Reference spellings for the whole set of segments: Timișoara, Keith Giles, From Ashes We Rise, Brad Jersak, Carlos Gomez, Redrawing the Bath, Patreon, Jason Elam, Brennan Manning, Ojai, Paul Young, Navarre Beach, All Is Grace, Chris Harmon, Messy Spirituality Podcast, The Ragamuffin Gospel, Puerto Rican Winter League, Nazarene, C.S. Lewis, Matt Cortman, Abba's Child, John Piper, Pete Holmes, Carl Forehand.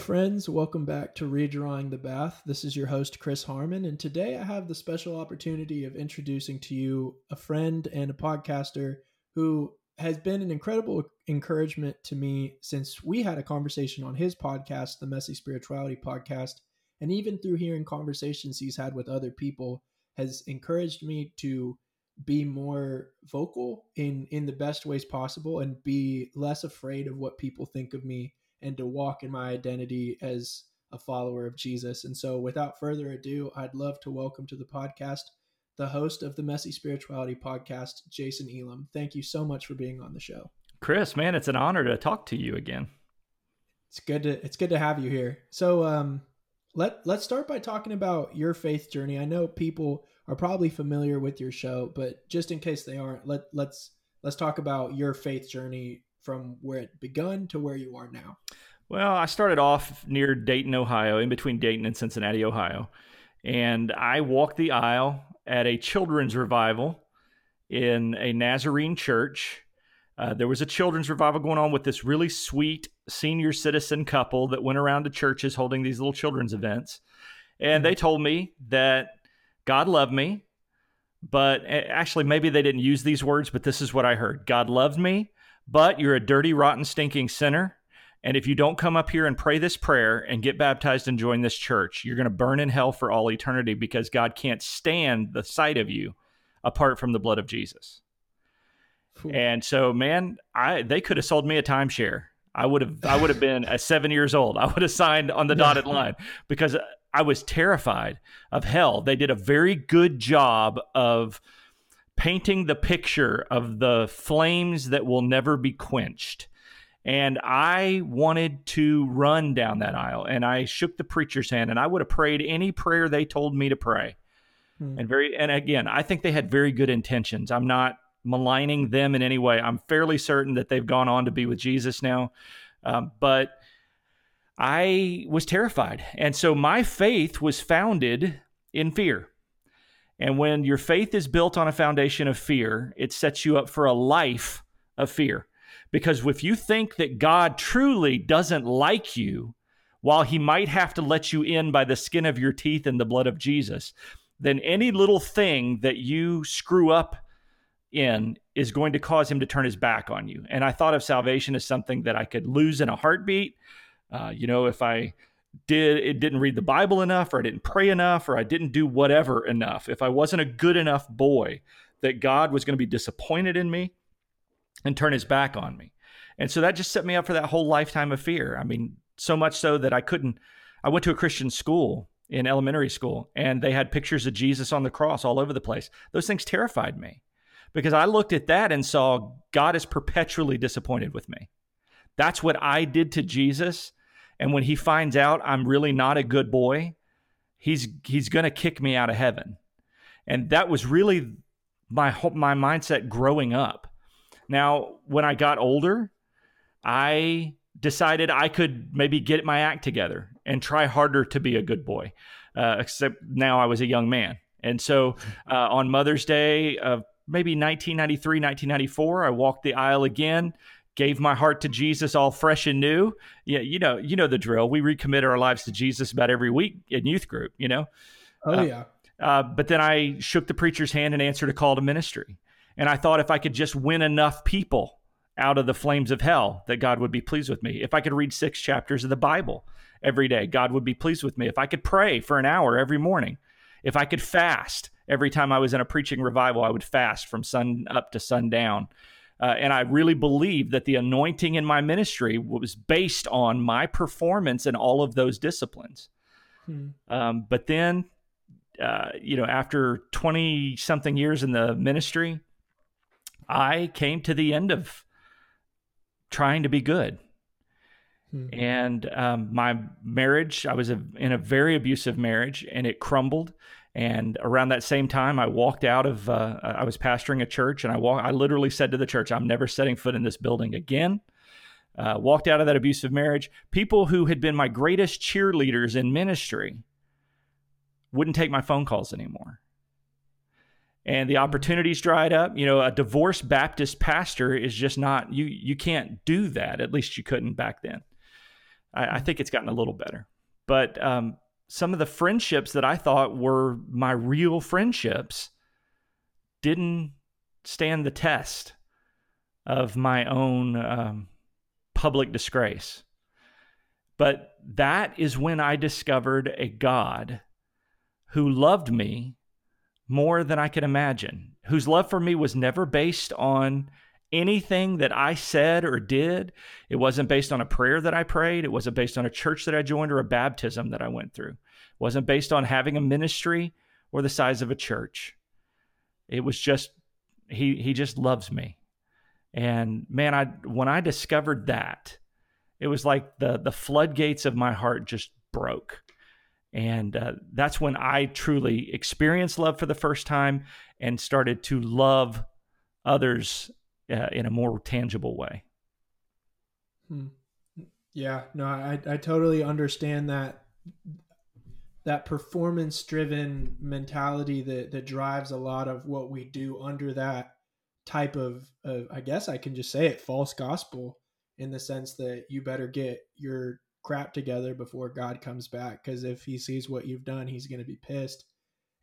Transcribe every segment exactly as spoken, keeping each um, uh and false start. friends. Welcome back to Redrawing the Bath. This is your host, Chris Harmon, and today I have the special opportunity of introducing to you a friend and a podcaster who has been an incredible encouragement to me since we had a conversation on his podcast, the Messy Spirituality Podcast, and even through hearing conversations he's had with other people, has encouraged me to be more vocal in, in the best ways possible and be less afraid of what people think of me, and to walk in my identity as a follower of Jesus. And so without further ado, I'd love to welcome to the podcast the host of the Messy Spirituality Podcast, Jason Elam. Thank you so much for being on the show. Chris, man, it's an honor to talk to you again. It's good to it's good to have you here. So um, let, let's start by talking about your faith journey. I know people are probably familiar with your show, but just in case they aren't, let, let's let's talk about your faith journey from where it begun to where you are now. Well, I started off near Dayton, Ohio, in between Dayton and Cincinnati, Ohio. And I walked the aisle at a children's revival in a Nazarene church. Uh, there was a children's revival going on with this really sweet senior citizen couple that went around to churches holding these little children's events. And they told me that God loved me, but actually maybe they didn't use these words, but this is what I heard. God loved me, but you're a dirty, rotten, stinking sinner. And if you don't come up here and pray this prayer and get baptized and join this church, you're going to burn in hell for all eternity because God can't stand the sight of you apart from the blood of Jesus. Cool. And so, man, I they could have sold me a timeshare. I would have I would have been at seven years old. I would have signed on the dotted line because I was terrified of hell. They did a very good job of painting the picture of the flames that will never be quenched. And I wanted to run down that aisle, and I shook the preacher's hand, and I would have prayed any prayer they told me to pray. Hmm. And very, and again, I think they had very good intentions. I'm not maligning them in any way. I'm fairly certain that they've gone on to be with Jesus now. Um, but I was terrified. And so my faith was founded in fear. And when your faith is built on a foundation of fear, it sets you up for a life of fear. Because if you think that God truly doesn't like you, while he might have to let you in by the skin of your teeth and the blood of Jesus, then any little thing that you screw up in is going to cause him to turn his back on you. And I thought of salvation as something that I could lose in a heartbeat. Uh, you know, if I did, it didn't read the Bible enough, or I didn't pray enough, or I didn't do whatever enough. If I wasn't a good enough boy, that God was going to be disappointed in me and turn his back on me. And so that just set me up for that whole lifetime of fear. I mean, so much so that I couldn't, I went to a Christian school in elementary school, and they had pictures of Jesus on the cross all over the place. Those things terrified me because I looked at that and saw God is perpetually disappointed with me. That's what I did to Jesus. And when he finds out I'm really not a good boy, he's he's going to kick me out of heaven. And that was really my my mindset growing up. Now, when I got older, I decided I could maybe get my act together and try harder to be a good boy, uh, except now I was a young man. And so uh, on Mother's Day of maybe nineteen ninety-three, nineteen ninety-four, I walked the aisle again, gave my heart to Jesus all fresh and new. Yeah, you know, you know the drill. We recommit our lives to Jesus about every week in youth group, you know? Oh, yeah. Uh, uh, but then I shook the preacher's hand and answered a call to ministry. And I thought if I could just win enough people out of the flames of hell, that God would be pleased with me. If I could read six chapters of the Bible every day, God would be pleased with me. If I could pray for an hour every morning, if I could fast every time I was in a preaching revival, I would fast from sun up to sundown. Uh, and I really believed that the anointing in my ministry was based on my performance in all of those disciplines. Hmm. Um, but then, uh, you know, after twenty something years in the ministry, I came to the end of trying to be good. Hmm. And um, my marriage, I was a, in a very abusive marriage, and it crumbled. And around that same time, I walked out of, uh, I was pastoring a church, and I walk, I literally said to the church, I'm never setting foot in this building again. Uh, walked out of that abusive marriage. People who had been my greatest cheerleaders in ministry wouldn't take my phone calls anymore. And the opportunities dried up. You know, a divorced Baptist pastor is just not, you you can't do that. At least you couldn't back then. I, I think it's gotten a little better. But um, some of the friendships that I thought were my real friendships didn't stand the test of my own um, public disgrace. But that is when I discovered a God who loved me more than I could imagine, whose love for me was never based on anything that I said or did. It wasn't based on a prayer that I prayed. It wasn't based on a church that I joined or a baptism that I went through. It wasn't based on having a ministry or the size of a church. It was just, he he just loves me. And man, I when I discovered that, it was like the the floodgates of my heart just broke. And uh, that's when I truly experienced love for the first time and started to love others uh, in a more tangible way. Hmm. Yeah, no, I, I totally understand that, that performance-driven mentality that, that drives a lot of what we do under that type of, uh, I guess I can just say it, false gospel, in the sense that you better get your crap together before God comes back, because if he sees what you've done, he's going to be pissed.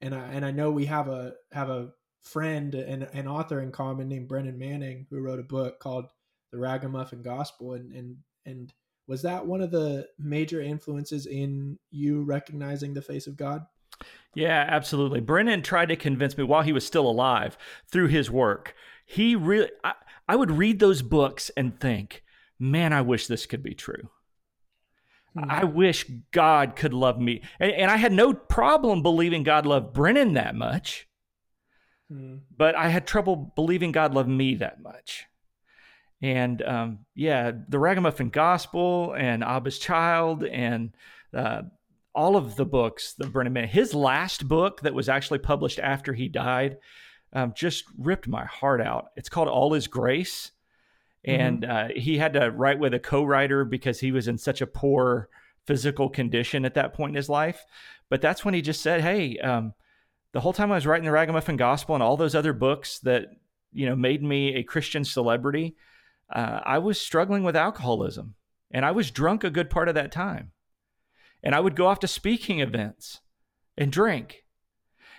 And I and I know we have a have a friend and an author in common named Brennan Manning, who wrote a book called The Ragamuffin Gospel. And and and was that one of the major influences in you recognizing the face of God? Yeah, absolutely. Brennan tried to convince me while he was still alive through his work. He really, I, I would read those books and think, man, I wish this could be true. I wish God could love me. And, and I had no problem believing God loved Brennan that much, mm. but I had trouble believing God loved me that much. And um, yeah, the Ragamuffin Gospel and Abba's Child and uh, all of the books, the Brennan Manning, his last book that was actually published after he died, um, just ripped my heart out. It's called All Is Grace. And uh, he had to write with a co-writer because he was in such a poor physical condition at that point in his life. But that's when he just said, hey, um, the whole time I was writing the Ragamuffin Gospel and all those other books that, you know, made me a Christian celebrity, uh, I was struggling with alcoholism. And I was drunk a good part of that time. And I would go off to speaking events and drink.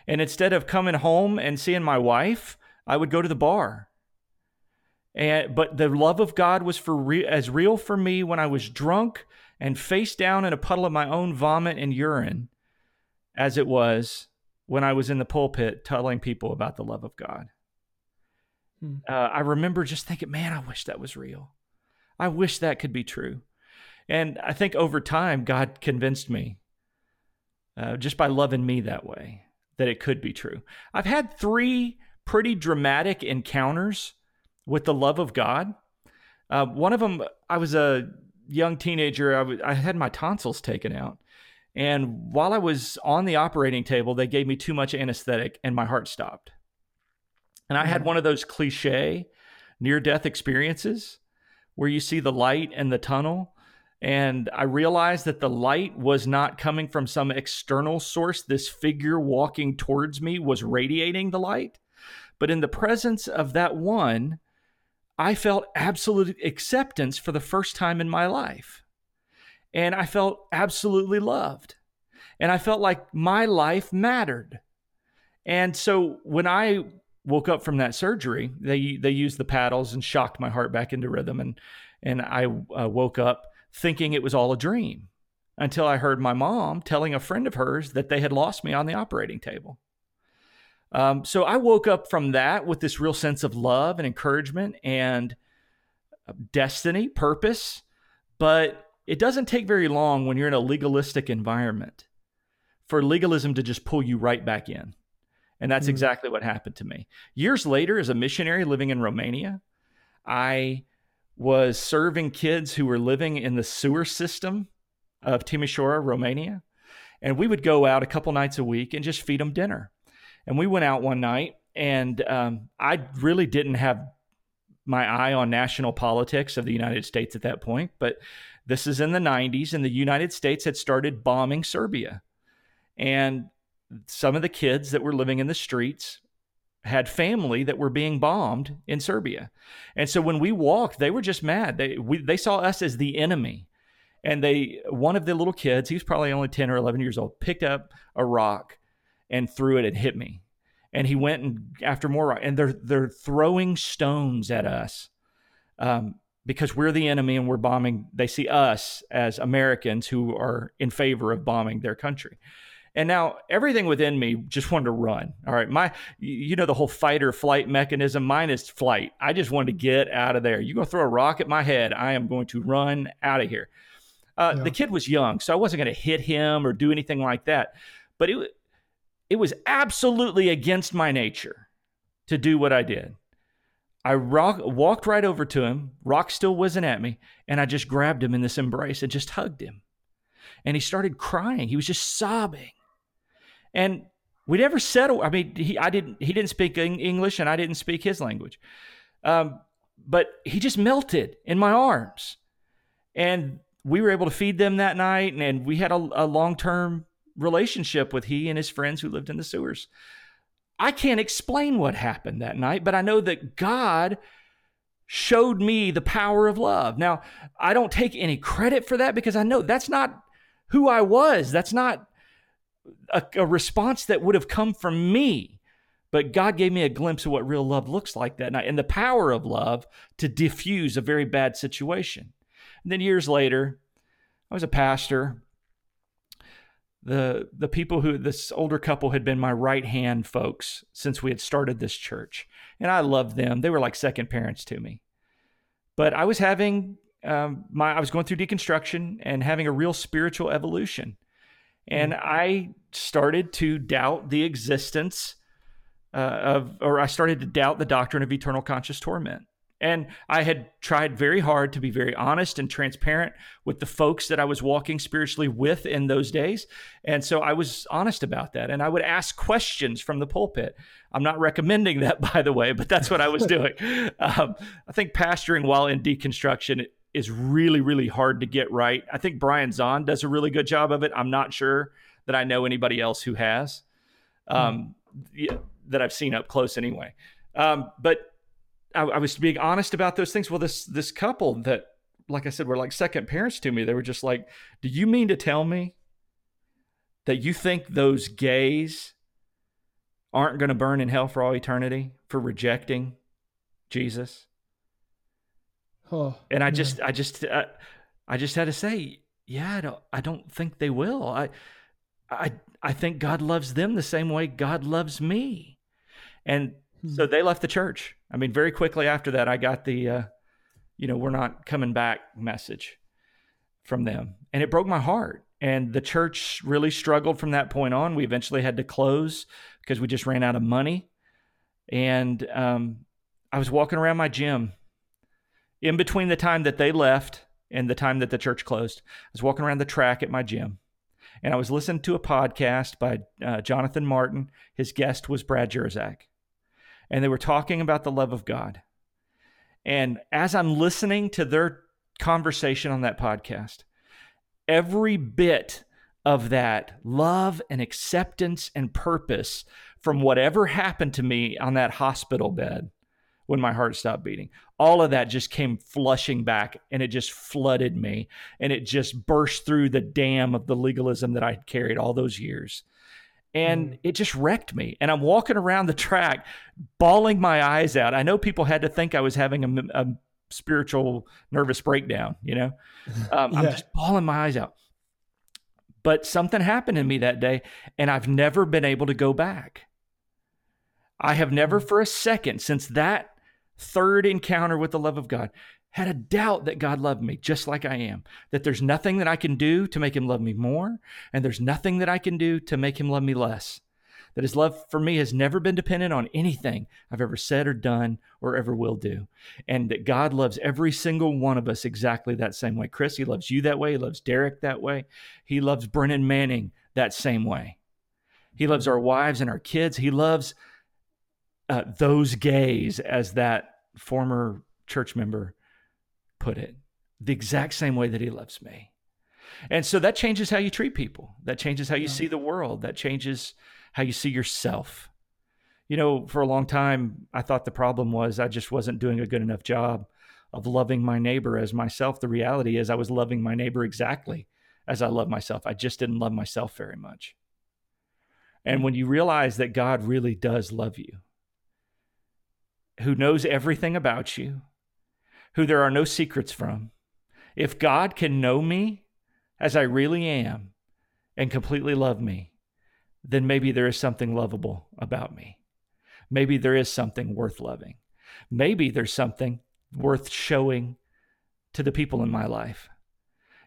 And instead of coming home and seeing my wife, I would go to the bar. And, but the love of God was for re- as real for me when I was drunk and face down in a puddle of my own vomit and urine as it was when I was in the pulpit telling people about the love of God. Hmm. Uh, I remember just thinking, man, I wish that was real. I wish that could be true. And I think over time, God convinced me uh, just by loving me that way, that it could be true. I've had three pretty dramatic encounters with the love of God. Uh, one of them, I was a young teenager. I, w- I had my tonsils taken out. And while I was on the operating table, they gave me too much anesthetic and my heart stopped. And I had one of those cliche near-death experiences where you see the light and the tunnel. And I realized that the light was not coming from some external source. This figure walking towards me was radiating the light. But in the presence of that one, I felt absolute acceptance for the first time in my life. And I felt absolutely loved. And I felt like my life mattered. And so when I woke up from that surgery, they they used the paddles and shocked my heart back into rhythm. And, and I uh, woke up thinking it was all a dream until I heard my mom telling a friend of hers that they had lost me on the operating table. Um, so I woke up from that with this real sense of love and encouragement and destiny, purpose, but it doesn't take very long when you're in a legalistic environment for legalism to just pull you right back in. And that's mm-hmm. exactly what happened to me. Years later, as a missionary living in Romania, I was serving kids who were living in the sewer system of Timișoara, Romania. And we would go out a couple nights a week and just feed them dinner. And we went out one night, and um, I really didn't have my eye on national politics of the United States at that point, but this is in the nineties, and the United States had started bombing Serbia. And some of the kids that were living in the streets had family that were being bombed in Serbia. And so when we walked, they were just mad. They we, they saw us as the enemy. And they, one of the little kids, he was probably only ten or eleven years old, picked up a rock and threw it and hit me. And he went and after more rock, and they're, they're throwing stones at us um, because we're the enemy and we're bombing. They see us as Americans who are in favor of bombing their country. And now everything within me just wanted to run. All right. My, you know, the whole fight or flight mechanism, mine is flight. I just wanted to get out of there. You're going to throw a rock at my head. I am going to run out of here. Uh, yeah. The kid was young, so I wasn't going to hit him or do anything like that. But it it was absolutely against my nature to do what I did. I rock, walked right over to him. Rock still wasn't at me. And I just grabbed him in this embrace and just hugged him. And he started crying. He was just sobbing. And we never said, I mean, he, I didn't, he didn't speak English and I didn't speak his language. Um, but he just melted in my arms. And we were able to feed them that night, and, and we had a, a long-term relationship with he and his friends who lived in the sewers. I can't explain what happened that night, but I know that God showed me the power of love. Now, I don't take any credit for that because I know that's not who I was. That's not a, a response that would have come from me, but God gave me a glimpse of what real love looks like that night and the power of love to diffuse a very bad situation. And then years later, I was a pastor. The the people who, this older couple had been my right-hand folks since we had started this church. And I loved them. They were like second parents to me. But I was having, um, my I was going through deconstruction and having a real spiritual evolution. And mm-hmm. I started to doubt the existence uh, of, or I started to doubt the doctrine of eternal conscious torment. And I had tried very hard to be very honest and transparent with the folks that I was walking spiritually with in those days. And so I was honest about that. And I would ask questions from the pulpit. I'm not recommending that, by the way, but that's what I was doing. um, I think pastoring while in deconstruction is really, really hard to get right. I think Brian Zahn does a really good job of it. I'm not sure that I know anybody else who has, um, hmm. that I've seen up close anyway. Um, but I, I was being honest about those things. Well, this this couple that, like I said, were like second parents to me. They were just like, do you mean to tell me that you think those gays aren't going to burn in hell for all eternity for rejecting Jesus? Huh, and I yeah. just, I just, I, I just had to say, yeah, I don't, I don't think they will. I, I, I think God loves them the same way God loves me. And so they left the church. I mean, very quickly after that, I got the, uh, you know, we're not coming back message from them. And it broke my heart. And the church really struggled from that point on. We eventually had to close because we just ran out of money. And um, I was walking around my gym in between the time that they left and the time that the church closed. I was walking around the track at my gym. And I was listening to a podcast by uh, Jonathan Martin. His guest was Brad Jersak. And they were talking about the love of God. And as I'm listening to their conversation on that podcast, every bit of that love and acceptance and purpose from whatever happened to me on that hospital bed when my heart stopped beating, all of that just came flushing back, and it just flooded me, and it just burst through the dam of the legalism that I had carried all those years. And it just wrecked me. And I'm walking around the track, bawling my eyes out. I know people had to think I was having a, a spiritual nervous breakdown, you know? Um, yeah. I'm just bawling my eyes out. But something happened to me that day, and I've never been able to go back. I have never for a second, since that third encounter with the love of God, had a doubt that God loved me just like I am, that there's nothing that I can do to make him love me more, and there's nothing that I can do to make him love me less, that his love for me has never been dependent on anything I've ever said or done or ever will do, and that God loves every single one of us exactly that same way. Chris, he loves you that way. He loves Derek that way. He loves Brennan Manning that same way. He loves our wives and our kids. He loves uh, those gays, as that former church member put it, the exact same way that he loves me. And so that changes how you treat people. That changes how you yeah. see the world. That changes how you see yourself. You know, for a long time, I thought the problem was I just wasn't doing a good enough job of loving my neighbor as myself, the reality is I was loving my neighbor exactly as I love myself. I just didn't love myself very much. And when you realize that God really does love you, who knows everything about you, who there are no secrets from, if God can know me as I really am and completely love me, then maybe there is something lovable about me. Maybe there is something worth loving. Maybe there's something worth showing to the people in my life.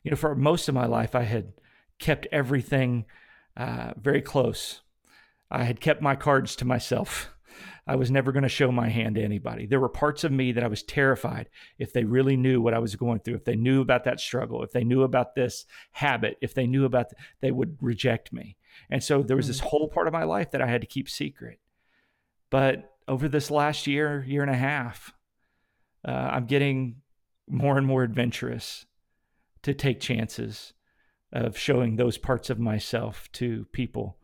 You know, for most of my life, I had kept everything uh, very close. I had kept my cards to myself. I was never going to show my hand to anybody. There were parts of me that I was terrified if they really knew what I was going through, if they knew about that struggle, if they knew about this habit, if they knew about, th- they would reject me. And so there was this whole part of my life that I had to keep secret. But over this last year, year and a half, uh, I'm getting more and more adventurous to take chances of showing those parts of myself to people.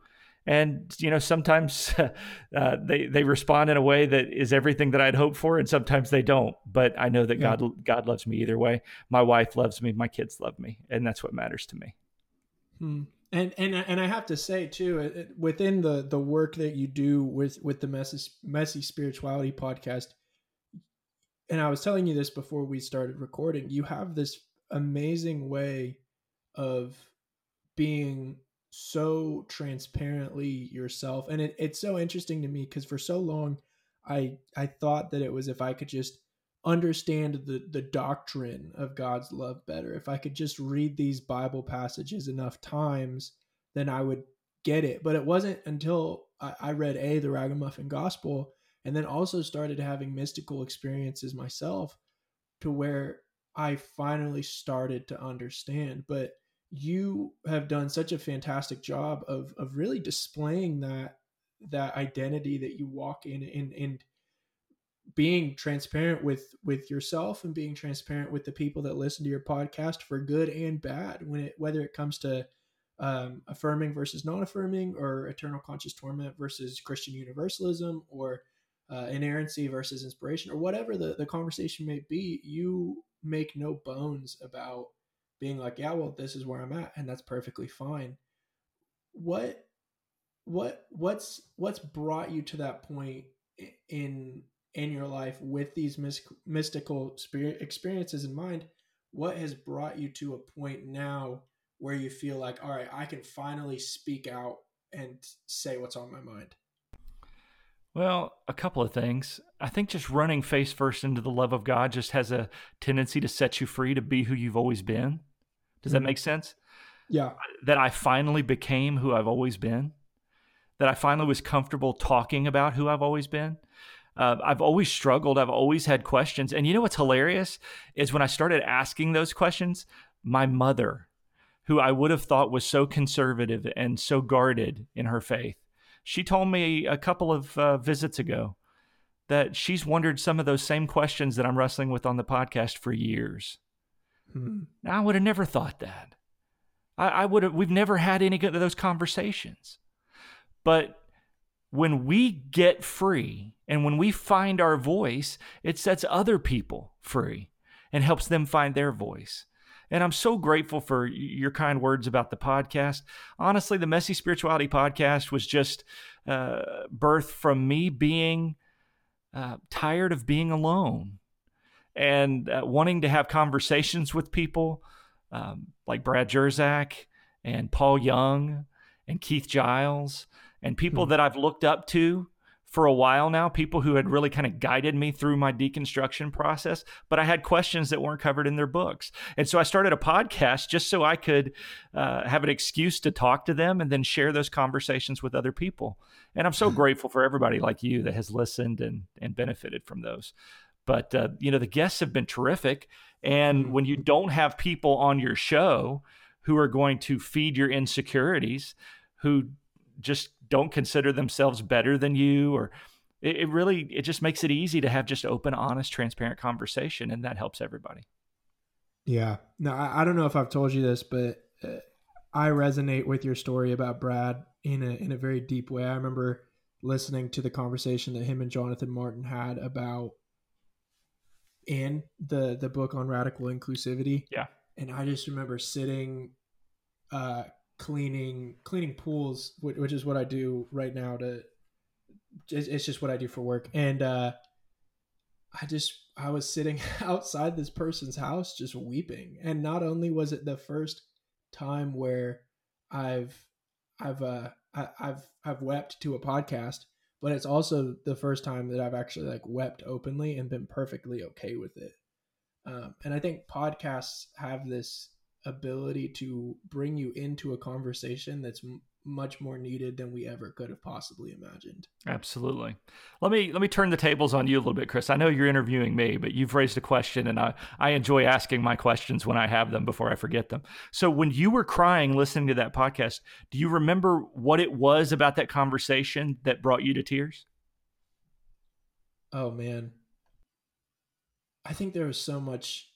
And, you know, sometimes uh, they they respond in a way that is everything that I'd hoped for, and sometimes they don't. But I know that yeah. God God loves me either way. My wife loves me. My kids love me. And that's what matters to me. Hmm. And and and I have to say, too, it, within the, the work that you do with, with the Messy, Messy Spirituality Podcast, and I was telling you this before we started recording, you have this amazing way of being so transparently yourself. And it, it's so interesting to me because for so long, I I thought that it was if I could just understand the, the doctrine of God's love better. If I could just read these Bible passages enough times, then I would get it. But it wasn't until I, I read A, The Ragamuffin Gospel, and then also started having mystical experiences myself to where I finally started to understand. But you have done such a fantastic job of of really displaying that that identity that you walk in and and being transparent with with yourself and being transparent with the people that listen to your podcast for good and bad, when it whether it comes to um, affirming versus non-affirming, or eternal conscious torment versus Christian universalism, or uh, inerrancy versus inspiration, or whatever the, the conversation may be. You make no bones about being like, yeah, well, this is where I'm at, and that's perfectly fine. What, what, what's, what's brought you to that point in, in your life with these myst- mystical spirit experiences in mind? What has brought you to a point now where you feel like, all right, I can finally speak out and say what's on my mind? Well, a couple of things. I think just running face first into the love of God just has a tendency to set you free to be who you've always been. Does that make sense? Yeah. That I finally became who I've always been, that I finally was comfortable talking about who I've always been. Uh, I've always struggled. I've always had questions. And you know what's hilarious is when I started asking those questions, my mother, who I would have thought was so conservative and so guarded in her faith, she told me a couple of uh, visits ago that she's wondered some of those same questions that I'm wrestling with on the podcast for years. Mm-hmm. Now, I would have never thought that. I, I would have, we've never had any of those conversations. But when we get free and when we find our voice, it sets other people free and helps them find their voice. And I'm so grateful for your kind words about the podcast. Honestly, the Messy Spirituality Podcast was just uh, birthed from me being uh, tired of being alone and uh, wanting to have conversations with people um, like Brad Jersak and Paul Young and Keith Giles and people mm-hmm. that I've looked up to for a while now, people who had really kind of guided me through my deconstruction process, but I had questions that weren't covered in their books. And so I started a podcast just so I could uh, have an excuse to talk to them and then share those conversations with other people. And I'm so grateful for everybody like you that has listened and, and benefited from those. But, uh, you know, the guests have been terrific. And when you don't have people on your show who are going to feed your insecurities, who just don't consider themselves better than you, or it, it really, it just makes it easy to have just open, honest, transparent conversation. And that helps everybody. Yeah. No, I, I don't know if I've told you this, but uh, I resonate with your story about Brad in a, in a very deep way. I remember listening to the conversation that him and Jonathan Martin had about and the the book on radical inclusivity. Yeah. And I just remember sitting, uh, cleaning cleaning pools, which, which is what I do right now. To it's, it's just what I do for work. And uh, I just I was sitting outside this person's house just weeping. And not only was it the first time where I've I've uh, I, I've I've wept to a podcast, but it's also the first time that I've actually like wept openly and been perfectly okay with it. Um, and I think podcasts have this ability to bring you into a conversation that's m- much more needed than we ever could have possibly imagined. Absolutely. Let me let me turn the tables on you a little bit, Chris. I know you're interviewing me, but you've raised a question, and I, I enjoy asking my questions when I have them before I forget them. So when you were crying listening to that podcast, do you remember what it was about that conversation that brought you to tears? Oh, man. I think there was so much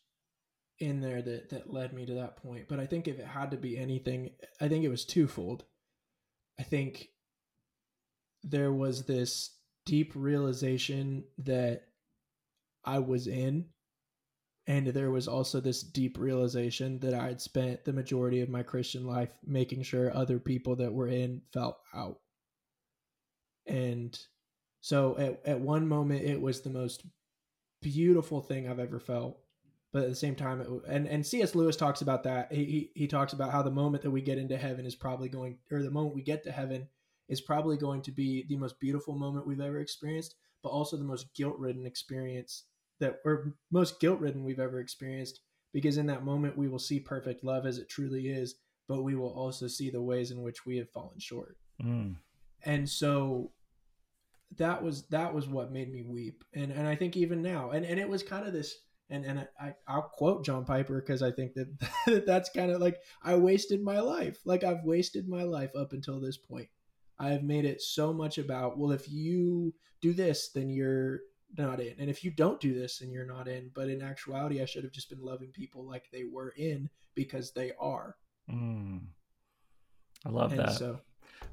in there that, that led me to that point. But I think if it had to be anything, I think it was twofold. I think there was this deep realization that I was in, and there was also this deep realization that I had spent the majority of my Christian life making sure other people that were in felt out. And so at, at one moment, it was the most beautiful thing I've ever felt. But at the same time, it, and, and C S. Lewis talks about that. He, he he talks about how the moment that we get into heaven is probably going, or the moment we get to heaven is probably going to be the most beautiful moment we've ever experienced, but also the most guilt-ridden experience that, or most guilt-ridden we've ever experienced, because in that moment we will see perfect love as it truly is, but we will also see the ways in which we have fallen short. Mm. And so that was that was what made me weep. And and I think even now, and, and it was kind of this. And and I, I'll quote John Piper because I think that, that that's kind of like, I wasted my life. Like I've wasted my life up until this point. I have made it so much about, well, if you do this, then you're not in. And if you don't do this, then you're not in. But in actuality, I should have just been loving people like they were in, because they are. Mm. I love and that. So,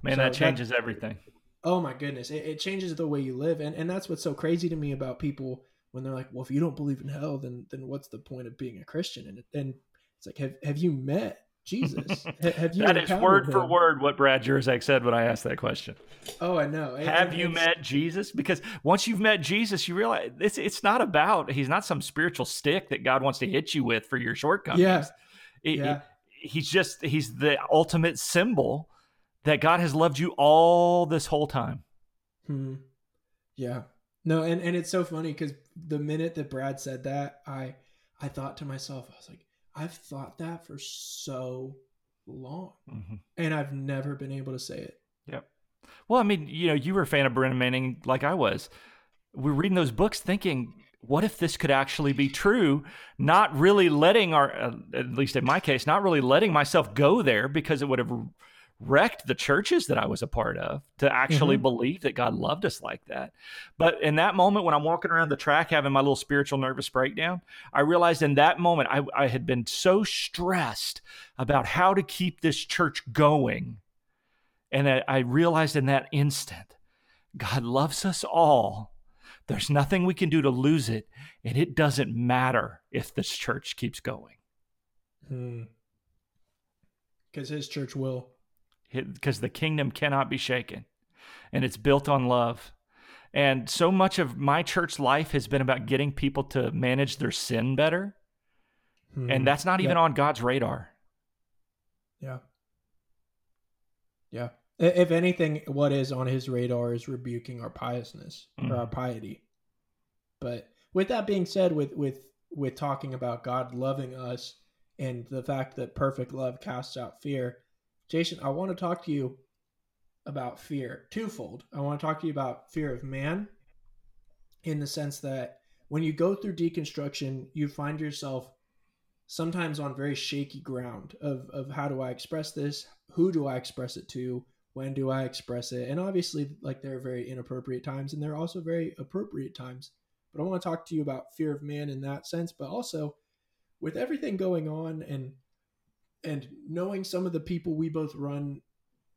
Man, so that changes that, everything. Oh my goodness. It, it changes the way you live. And and that's what's so crazy to me about people when they're like, well, if you don't believe in hell, then then what's the point of being a Christian? And, and it's like, have have you met Jesus? have you That is word him? for word what Brad Jersak said when I asked that question. Oh, I know. It, have it, you met Jesus? Because once you've met Jesus, you realize it's it's not about, he's not some spiritual stick that God wants to hit you with for your shortcomings. Yeah. It, yeah. It, he's just, he's the ultimate symbol that God has loved you all this whole time. Hmm. Yeah. No, and, and it's so funny because the minute that Brad said that, I I thought to myself, I was like, I've thought that for so long, mm-hmm. and I've never been able to say it. Yep. Well, I mean, you know, you were a fan of Brennan Manning like I was. We're reading those books thinking, what if this could actually be true? Not really letting our, uh, at least in my case, not really letting myself go there, because it would have wrecked the churches that I was a part of to actually mm-hmm. believe that God loved us like that. But in that moment, when I'm walking around the track having my little spiritual nervous breakdown, I realized in that moment, I, I had been so stressed about how to keep this church going. And I, I realized in that instant, God loves us all. There's nothing we can do to lose it. And it doesn't matter if this church keeps going. Because mm. his church will. Because the kingdom cannot be shaken, and it's built on love. And so much of my church life has been about getting people to manage their sin better. Hmm. And that's not even yeah. on God's radar. Yeah. Yeah. If anything, what is on his radar is rebuking our piousness mm. or our piety. But with that being said, with, with, with talking about God loving us and the fact that perfect love casts out fear, Jason, I want to talk to you about fear, twofold. I want to talk to you about fear of man, in the sense that when you go through deconstruction, you find yourself sometimes on very shaky ground of, of how do I express this? Who do I express it to? When do I express it? And obviously, like, there are very inappropriate times, and there are also very appropriate times. But I want to talk to you about fear of man in that sense, but also with everything going on and And knowing some of the people we both run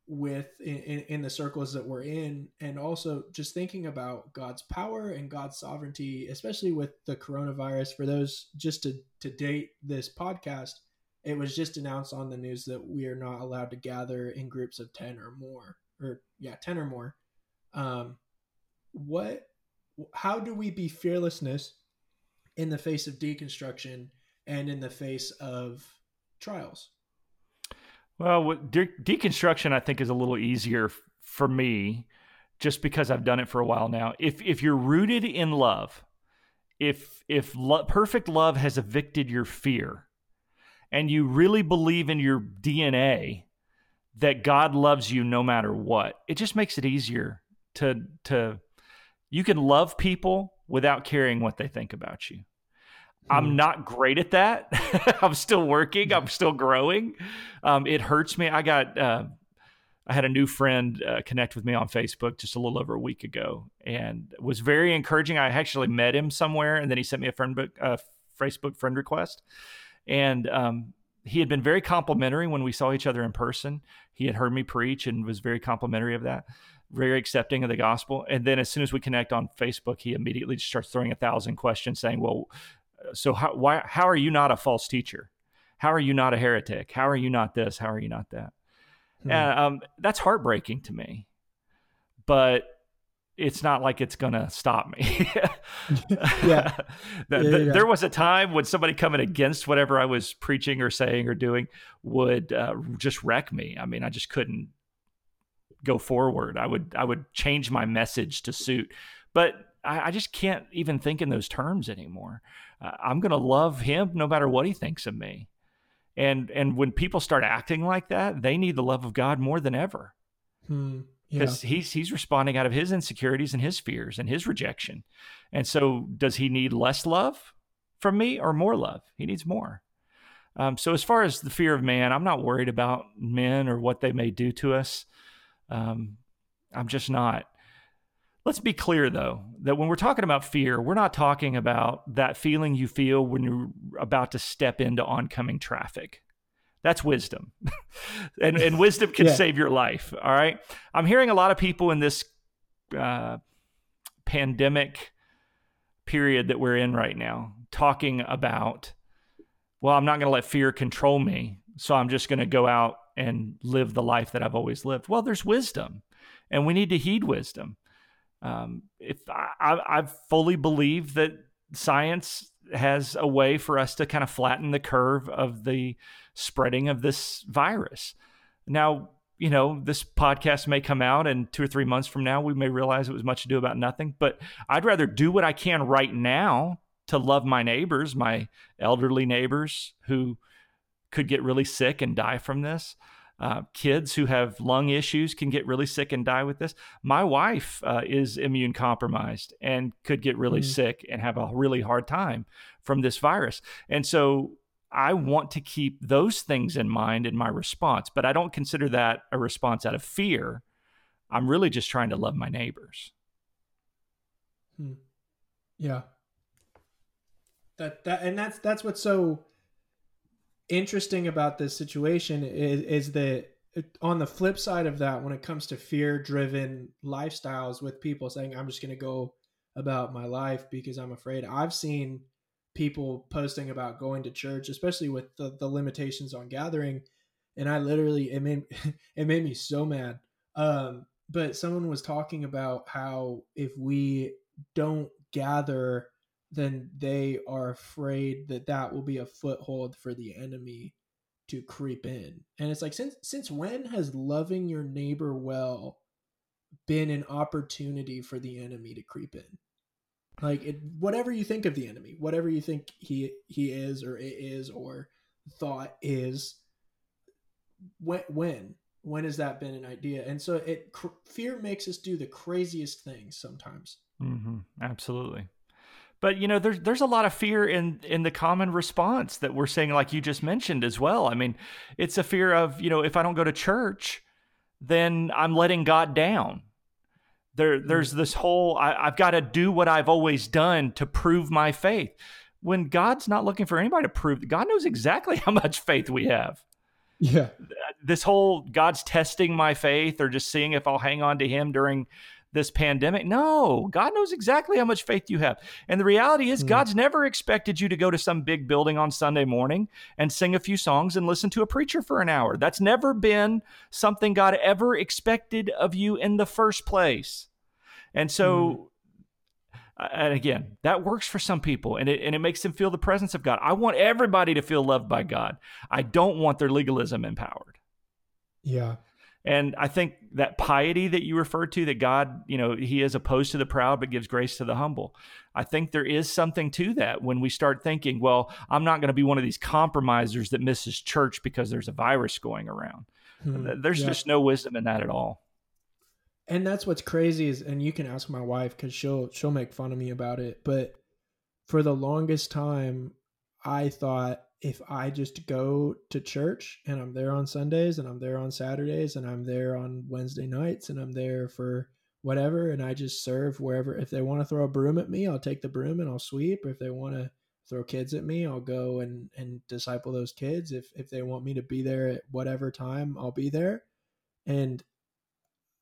with in, in the circles that we're in, and also just thinking about God's power and God's sovereignty, especially with the coronavirus. For those just to, to date this podcast, it was just announced on the news that we are not allowed to gather in groups of ten or more, or yeah, ten or more. Um, what, how do we be fearlessness in the face of deconstruction and in the face of trials? Well, de- deconstruction, I think, is a little easier f- for me just because I've done it for a while now. If if you're rooted in love, if if lo- perfect love has evicted your fear, and you really believe in your D N A that God loves you no matter what, it just makes it easier to to you can love people without caring what they think about you. I'm not great at that. I'm still working. I'm still growing. Um, it hurts me. I got, uh, I had a new friend uh, connect with me on Facebook just a little over a week ago, and was very encouraging. I actually met him somewhere, and then he sent me a friend book, uh, Facebook friend request. And um, he had been very complimentary when we saw each other in person. He had heard me preach and was very complimentary of that, very accepting of the gospel. And then as soon as we connect on Facebook, he immediately just starts throwing a thousand questions saying, well, So how why how are you not a false teacher? How are you not a heretic? How are you not this? How are you not that? Mm-hmm. And um, that's heartbreaking to me, but it's not like it's gonna stop me. yeah. the, the, yeah, yeah, there was a time when somebody coming against whatever I was preaching or saying or doing would uh, just wreck me. I mean, I just couldn't go forward. I would I would change my message to suit, but I, I just can't even think in those terms anymore. I'm going to love him no matter what he thinks of me. And and when people start acting like that, they need the love of God more than ever. Hmm. Yeah. Because he's, he's responding out of his insecurities and his fears and his rejection. And so does he need less love from me or more love? He needs more. Um, so as far as the fear of man, I'm not worried about men or what they may do to us. Um, I'm just not. Let's be clear, though, that when we're talking about fear, we're not talking about that feeling you feel when you're about to step into oncoming traffic. That's wisdom. and, and wisdom can yeah. save your life, all right? I'm hearing a lot of people in this uh, pandemic period that we're in right now talking about, well, I'm not going to let fear control me, so I'm just going to go out and live the life that I've always lived. Well, there's wisdom, and we need to heed wisdom. Um, if I, I fully believe that science has a way for us to kind of flatten the curve of the spreading of this virus. Now, you know, this podcast may come out and two or three months from now, we may realize it was much ado about nothing, but I'd rather do what I can right now to love my neighbors, my elderly neighbors who could get really sick and die from this. Uh, kids who have lung issues can get really sick and die with this. My wife uh, is immune compromised and could get really mm. sick and have a really hard time from this virus. And so I want to keep those things in mind in my response, but I don't consider that a response out of fear. I'm really just trying to love my neighbors. Hmm. Yeah. That, that, and that's, that's what's so interesting about this situation is, is that on the flip side of that, when it comes to fear-driven lifestyles with people saying, I'm just going to go about my life because I'm afraid. I've seen people posting about going to church, especially with the, the limitations on gathering. And I literally, it made, it made me so mad. Um, but someone was talking about how if we don't gather, then they are afraid that that will be a foothold for the enemy to creep in. And it's like, since since when has loving your neighbor well been an opportunity for the enemy to creep in? Like, it, whatever you think of the enemy, whatever you think he he is or it is or thought is, when when, when has that been an idea? And so it cr- fear makes us do the craziest things sometimes. Mm-hmm. Absolutely. But, you know, there's, there's a lot of fear in, in the common response that we're seeing, like you just mentioned as well. I mean, it's a fear of, you know, if I don't go to church, then I'm letting God down. There, there's this whole, I, I've got to do what I've always done to prove my faith. When God's not looking for anybody to prove, God knows exactly how much faith we have. Yeah. This whole God's testing my faith or just seeing if I'll hang on to him during this pandemic. No, God knows exactly how much faith you have. And the reality is mm. God's never expected you to go to some big building on Sunday morning and sing a few songs and listen to a preacher for an hour. That's never been something God ever expected of you in the first place. And so, mm. and again, that works for some people, and it, and it makes them feel the presence of God. I want everybody to feel loved by God. I don't want their legalism empowered. Yeah. And I think that piety that you referred to, that God, you know, he is opposed to the proud, but gives grace to the humble. I think there is something to that when we start thinking, well, I'm not going to be one of these compromisers that misses church because there's a virus going around. Hmm. There's yeah. just no wisdom in that at all. And that's what's crazy is, and you can ask my wife because she'll, she'll make fun of me about it. But for the longest time, I thought, if I just go to church and I'm there on Sundays and I'm there on Saturdays and I'm there on Wednesday nights and I'm there for whatever, and I just serve wherever, if they want to throw a broom at me, I'll take the broom and I'll sweep. If they want to throw kids at me, I'll go and, and disciple those kids. If, if they want me to be there at whatever time, I'll be there. And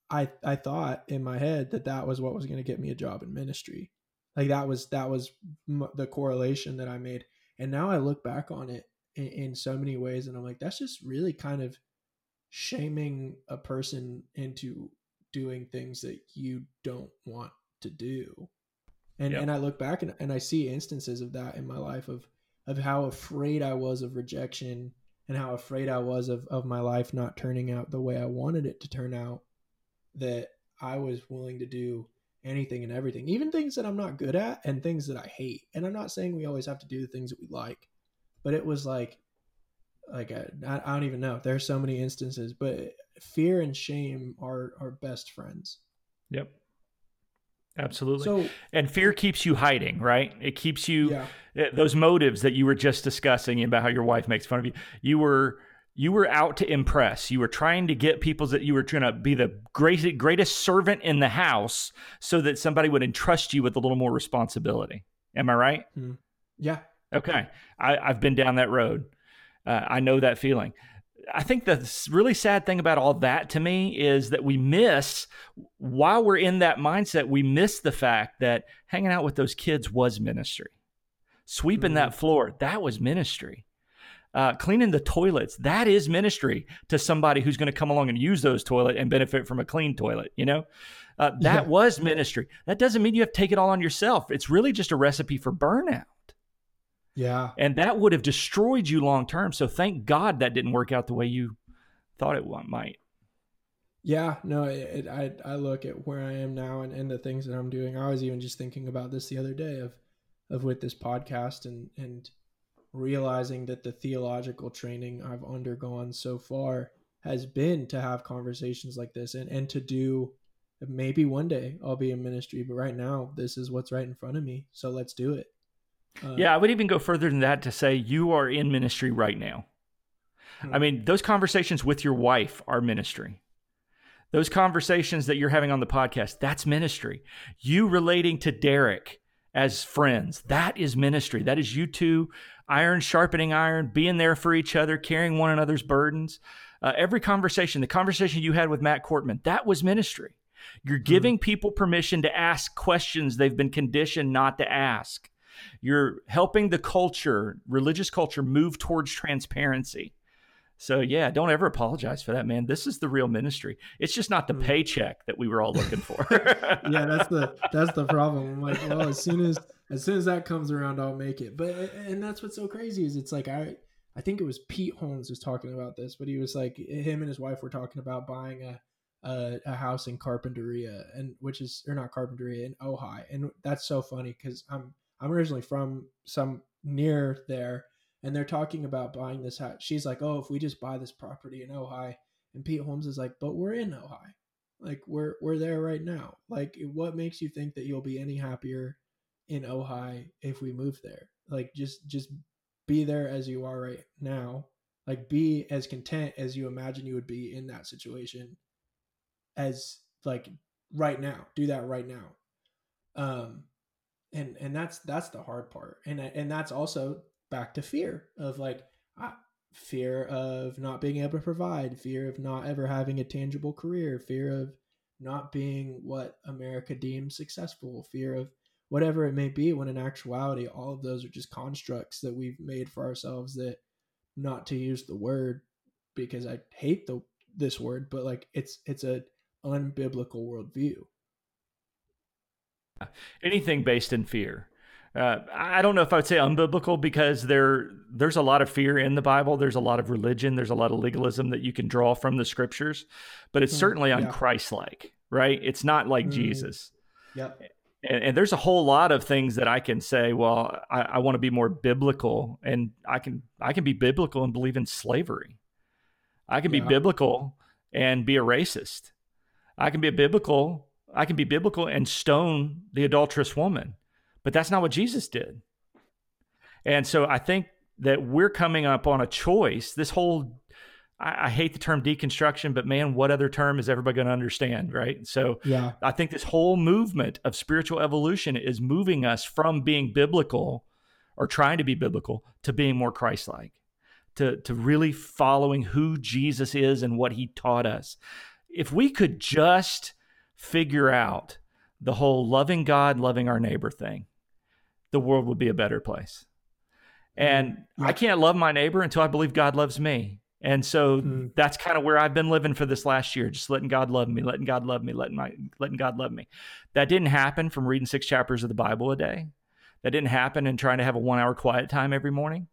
I, I thought in my head that that was what was going to get me a job in ministry. Like that was, that was the correlation that I made. And now I look back on it in, in so many ways, and I'm like, that's just really kind of shaming a person into doing things that you don't want to do. And yep. and I look back and, and I see instances of that in my life, of of how afraid I was of rejection and how afraid I was of, of my life not turning out the way I wanted it to turn out, that I was willing to do anything and everything, even things that I'm not good at and things that I hate. And I'm not saying we always have to do the things that we like, but it was like, like, I, I don't even know. There's so many instances, but fear and shame are our best friends. Yep. Absolutely. So, and fear keeps you hiding, right? It keeps you, yeah. those motives that you were just discussing about how your wife makes fun of you, you were, You were out to impress. You were trying to get people that you were trying to be the greatest, greatest servant in the house so that somebody would entrust you with a little more responsibility. Am I right? Mm. Yeah. Okay. I, I've been down that road. Uh, I know that feeling. I think the really sad thing about all that to me is that we miss, while we're in that mindset, we miss the fact that hanging out with those kids was ministry. Sweeping mm. that floor, that was ministry. Uh, cleaning the toilets, that is ministry to somebody who's going to come along and use those toilet and benefit from a clean toilet. You know, uh, that yeah. was ministry. That doesn't mean you have to take it all on yourself. It's really just a recipe for burnout. Yeah. And that would have destroyed you long-term. So thank God that didn't work out the way you thought it might. Yeah, no, it, it, I, I look at where I am now and, and the things that I'm doing. I was even just thinking about this the other day of, of with this podcast and, and, realizing that the theological training I've undergone so far has been to have conversations like this and, and to do, maybe one day I'll be in ministry, but right now this is what's right in front of me. So let's do it. Uh, yeah. I would even go further than that to say you are in ministry right now. Hmm. I mean, those conversations with your wife are ministry. Those conversations that you're having on the podcast, that's ministry. You relating to Derek as friends, that is ministry. That is you two, iron sharpening iron, being there for each other, carrying one another's burdens. Uh, every conversation, the conversation you had with Matt Cortman, that was ministry. You're giving mm-hmm. people permission to ask questions they've been conditioned not to ask. You're helping the culture, religious culture, move towards transparency. So yeah, don't ever apologize for that, man. This is the real ministry. It's just not the paycheck that we were all looking for. Yeah, that's the that's the problem. I'm like, well, as soon as as soon as that comes around, I'll make it. But and that's what's so crazy is it's like I I think it was Pete Holmes was talking about this, but he was like, him and his wife were talking about buying a a, a house in Carpinteria, and which is or not Carpinteria in Ojai, and that's so funny because I'm I'm originally from some near there. And they're talking about buying this house. She's like, oh, if we just buy this property in Ojai. And Pete Holmes is like, but we're in Ojai. Like, we're we're there right now. Like, what makes you think that you'll be any happier in Ojai if we move there? Like, just just be there as you are right now. Like, be as content as you imagine you would be in that situation as, like, right now. Do that right now. Um, and and that's that's the hard part. And and that's also... back to fear of like, I, fear of not being able to provide, fear of not ever having a tangible career, fear of not being what America deems successful, fear of whatever it may be, when in actuality, all of those are just constructs that we've made for ourselves that, not to use the word because I hate the this word, but like it's it's a unbiblical worldview. Anything based in fear. Uh, I don't know if I would say unbiblical because there there's a lot of fear in the Bible. There's a lot of religion. There's a lot of legalism that you can draw from the scriptures, but it's mm, certainly yeah. un-Christ-like, right? It's not like mm. Jesus. Yep. And, and there's a whole lot of things that I can say, well, I, I want to be more biblical, and I can I can be biblical and believe in slavery. I can yeah. be biblical and be a racist. I can be a biblical. I can be biblical and stone the adulterous woman. But that's not what Jesus did. And so I think that we're coming up on a choice. This whole, I, I hate the term deconstruction, but man, what other term is everybody going to understand, right? So yeah. I think this whole movement of spiritual evolution is moving us from being biblical or trying to be biblical to being more Christ-like, to, to really following who Jesus is and what he taught us. If we could just figure out the whole loving God, loving our neighbor thing, the world would be a better place. And yeah. I can't love my neighbor until I believe God loves me. And so mm. that's kind of where I've been living for this last year, just letting God love me, letting God love me, letting my, letting God love me. That didn't happen from reading six chapters of the Bible a day. That didn't happen in trying to have a one hour quiet time every morning.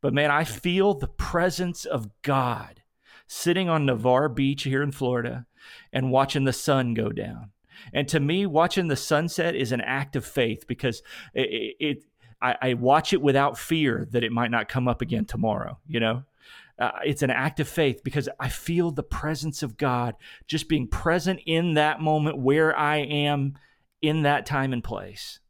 But man, I feel the presence of God sitting on Navarre Beach here in Florida and watching the sun go down. And to me, watching the sunset is an act of faith because it, it I, I watch it without fear that it might not come up again tomorrow. You know, uh, it's an act of faith because I feel the presence of God, just being present in that moment where I am in that time and place.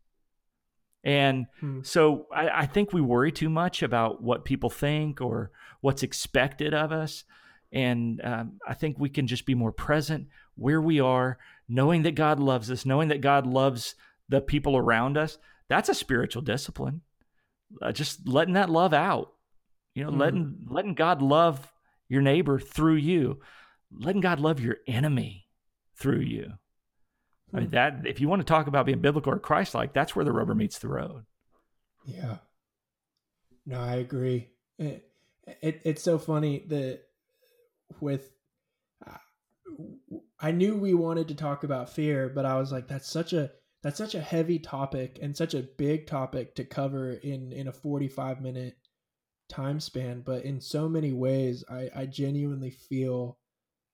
And hmm. so I, I think we worry too much about what people think or what's expected of us. And um, I think we can just be more present where we are, knowing that God loves us, knowing that God loves the people around us. That's a spiritual discipline. Uh, just letting that love out, you know, mm. letting, letting God love your neighbor through you, letting God love your enemy through you. Mm. I mean, that, if you want to talk about being biblical or Christ-like, that's where the rubber meets the road. Yeah. No, I agree. It, it, it's so funny that with, I knew we wanted to talk about fear, but I was like, that's such a, that's such a heavy topic and such a big topic to cover in, in a forty-five minute time span. But in so many ways, I, I genuinely feel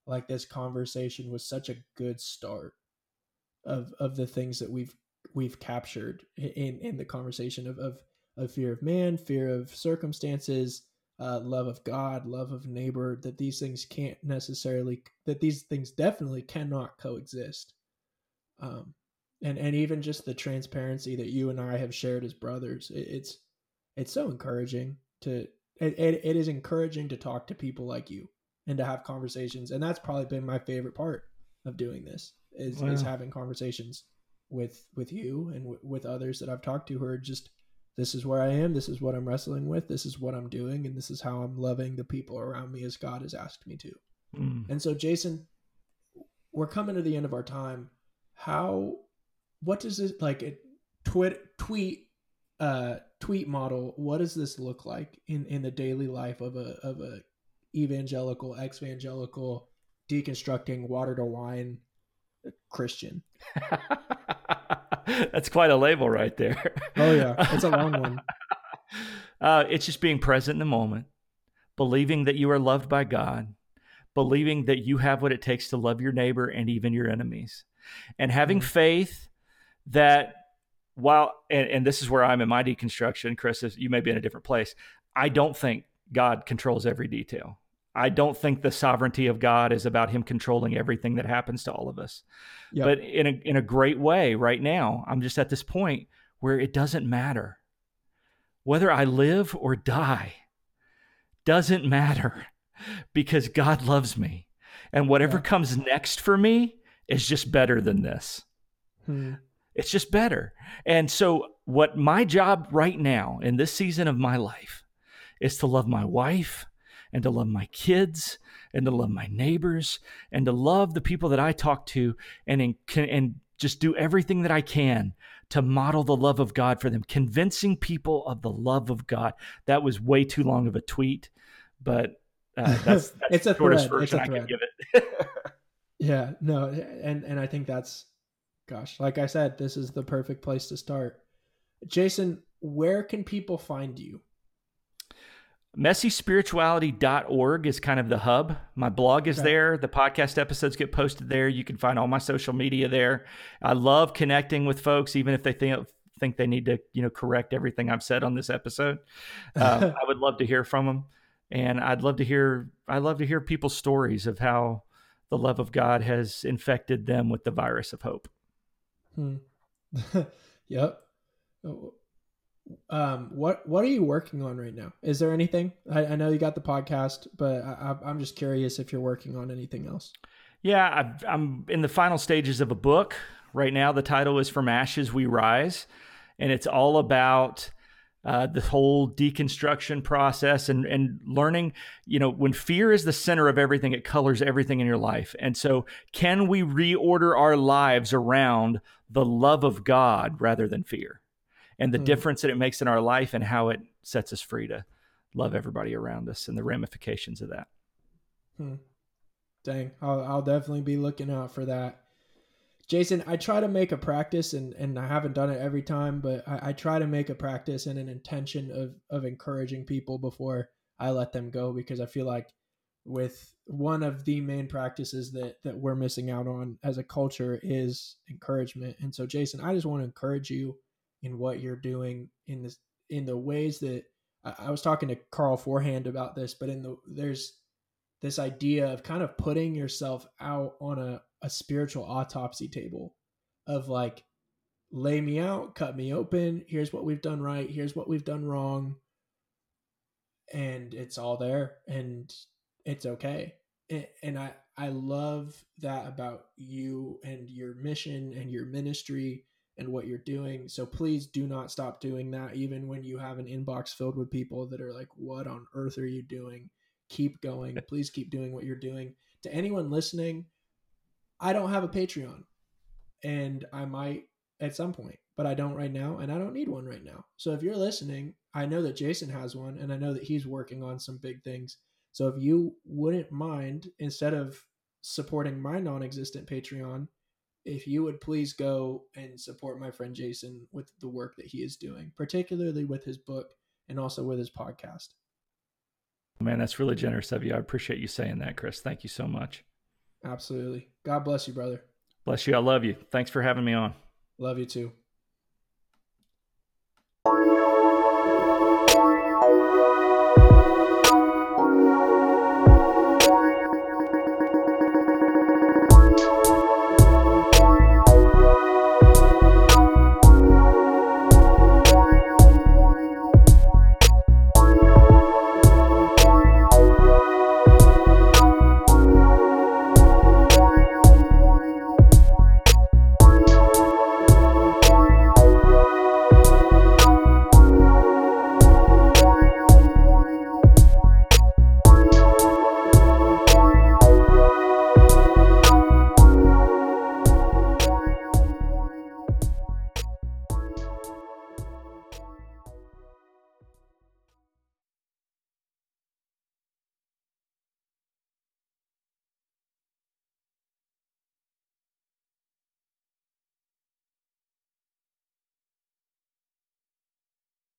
like this conversation was such a good start of, of the things that we've, we've captured in, in the conversation of, of, of fear of man, fear of circumstances, Uh, love of God, love of neighbor, that these things can't necessarily, that these things definitely cannot coexist. Um, and, and even just the transparency that you and I have shared as brothers, it, it's, it's so encouraging to, it, it, it is encouraging to talk to people like you and to have conversations. And that's probably been my favorite part of doing this is, wow. is having conversations with, with you and w- with others that I've talked to who are just, this is where I am. This is what I'm wrestling with. This is what I'm doing. And this is how I'm loving the people around me as God has asked me to. Mm. And so, Jason, we're coming to the end of our time. How, what does it like a tweet, tweet, uh, tweet model? What does this look like in, in the daily life of a, of a evangelical, ex-evangelical, deconstructing water to wine Christian? That's quite a label right there. Oh yeah, it's a long one. uh, it's just being present in the moment, believing that you are loved by God, believing that you have what it takes to love your neighbor and even your enemies, and having mm-hmm. faith that while, and, and this is where I'm in my deconstruction, Chris, you may be in a different place. I don't think God controls every detail. I don't think the sovereignty of God is about him controlling everything that happens to all of us. Yep. But in a, in a great way right now, I'm just at this point where it doesn't matter. Whether I live or die doesn't matter because God loves me. And whatever yeah. comes next for me is just better than this. Hmm. It's just better. And so what my job right now in this season of my life is to love my wife and to love my kids and to love my neighbors and to love the people that I talk to, and in, and just do everything that I can to model the love of God for them, convincing people of the love of God. That was way too long of a tweet, but uh, that's, that's it's the shortest thread. version it's I can give it. Yeah, no, and and I think that's, gosh, like I said, this is the perfect place to start. Jason, where can people find you? messy spirituality dot org is kind of the hub. My blog is okay. there. The podcast episodes get posted there. You can find all my social media there. I love connecting with folks, even if they think think they need to, you know, correct everything I've said on this episode. Uh, I would love to hear from them, and I'd love to hear I love to hear people's stories of how the love of God has infected them with the virus of hope. Hmm. Yep. Um, what, what are you working on right now? Is there anything? I, I know you got the podcast, but I, I'm just curious if you're working on anything else. Yeah, I've, I'm in the final stages of a book right now. The title is From Ashes We Rise, and it's all about uh, the whole deconstruction process and, and learning, you know, when fear is the center of everything, it colors everything in your life. And so can we reorder our lives around the love of God rather than fear? And the mm. difference that it makes in our life and how it sets us free to love everybody around us and the ramifications of that. Hmm. Dang, I'll, I'll definitely be looking out for that. Jason, I try to make a practice, and, and I haven't done it every time, but I, I try to make a practice and an intention of, of encouraging people before I let them go, because I feel like with one of the main practices that, that we're missing out on as a culture is encouragement. And so, Jason, I just want to encourage you in what you're doing, in this, in the ways that I was talking to Carl Forehand about this, but in the, there's this idea of kind of putting yourself out on a, a spiritual autopsy table of like, lay me out, cut me open. Here's what we've done right. Here's what we've done wrong. And it's all there, and it's okay. And, and I, I love that about you and your mission and your ministry and what you're doing. So please do not stop doing that. Even when you have an inbox filled with people that are like, what on earth are you doing? Keep going. Please keep doing what you're doing. To anyone listening, I don't have a Patreon, and I might at some point, but I don't right now, and I don't need one right now. So if you're listening, I know that Jason has one, and I know that he's working on some big things. So if you wouldn't mind, instead of supporting my non-existent Patreon, if you would please go and support my friend Jason with the work that he is doing, particularly with his book and also with his podcast. Man, that's really generous of you. I appreciate you saying that, Chris. Thank you so much. Absolutely. God bless you, brother. Bless you. I love you. Thanks for having me on. Love you too.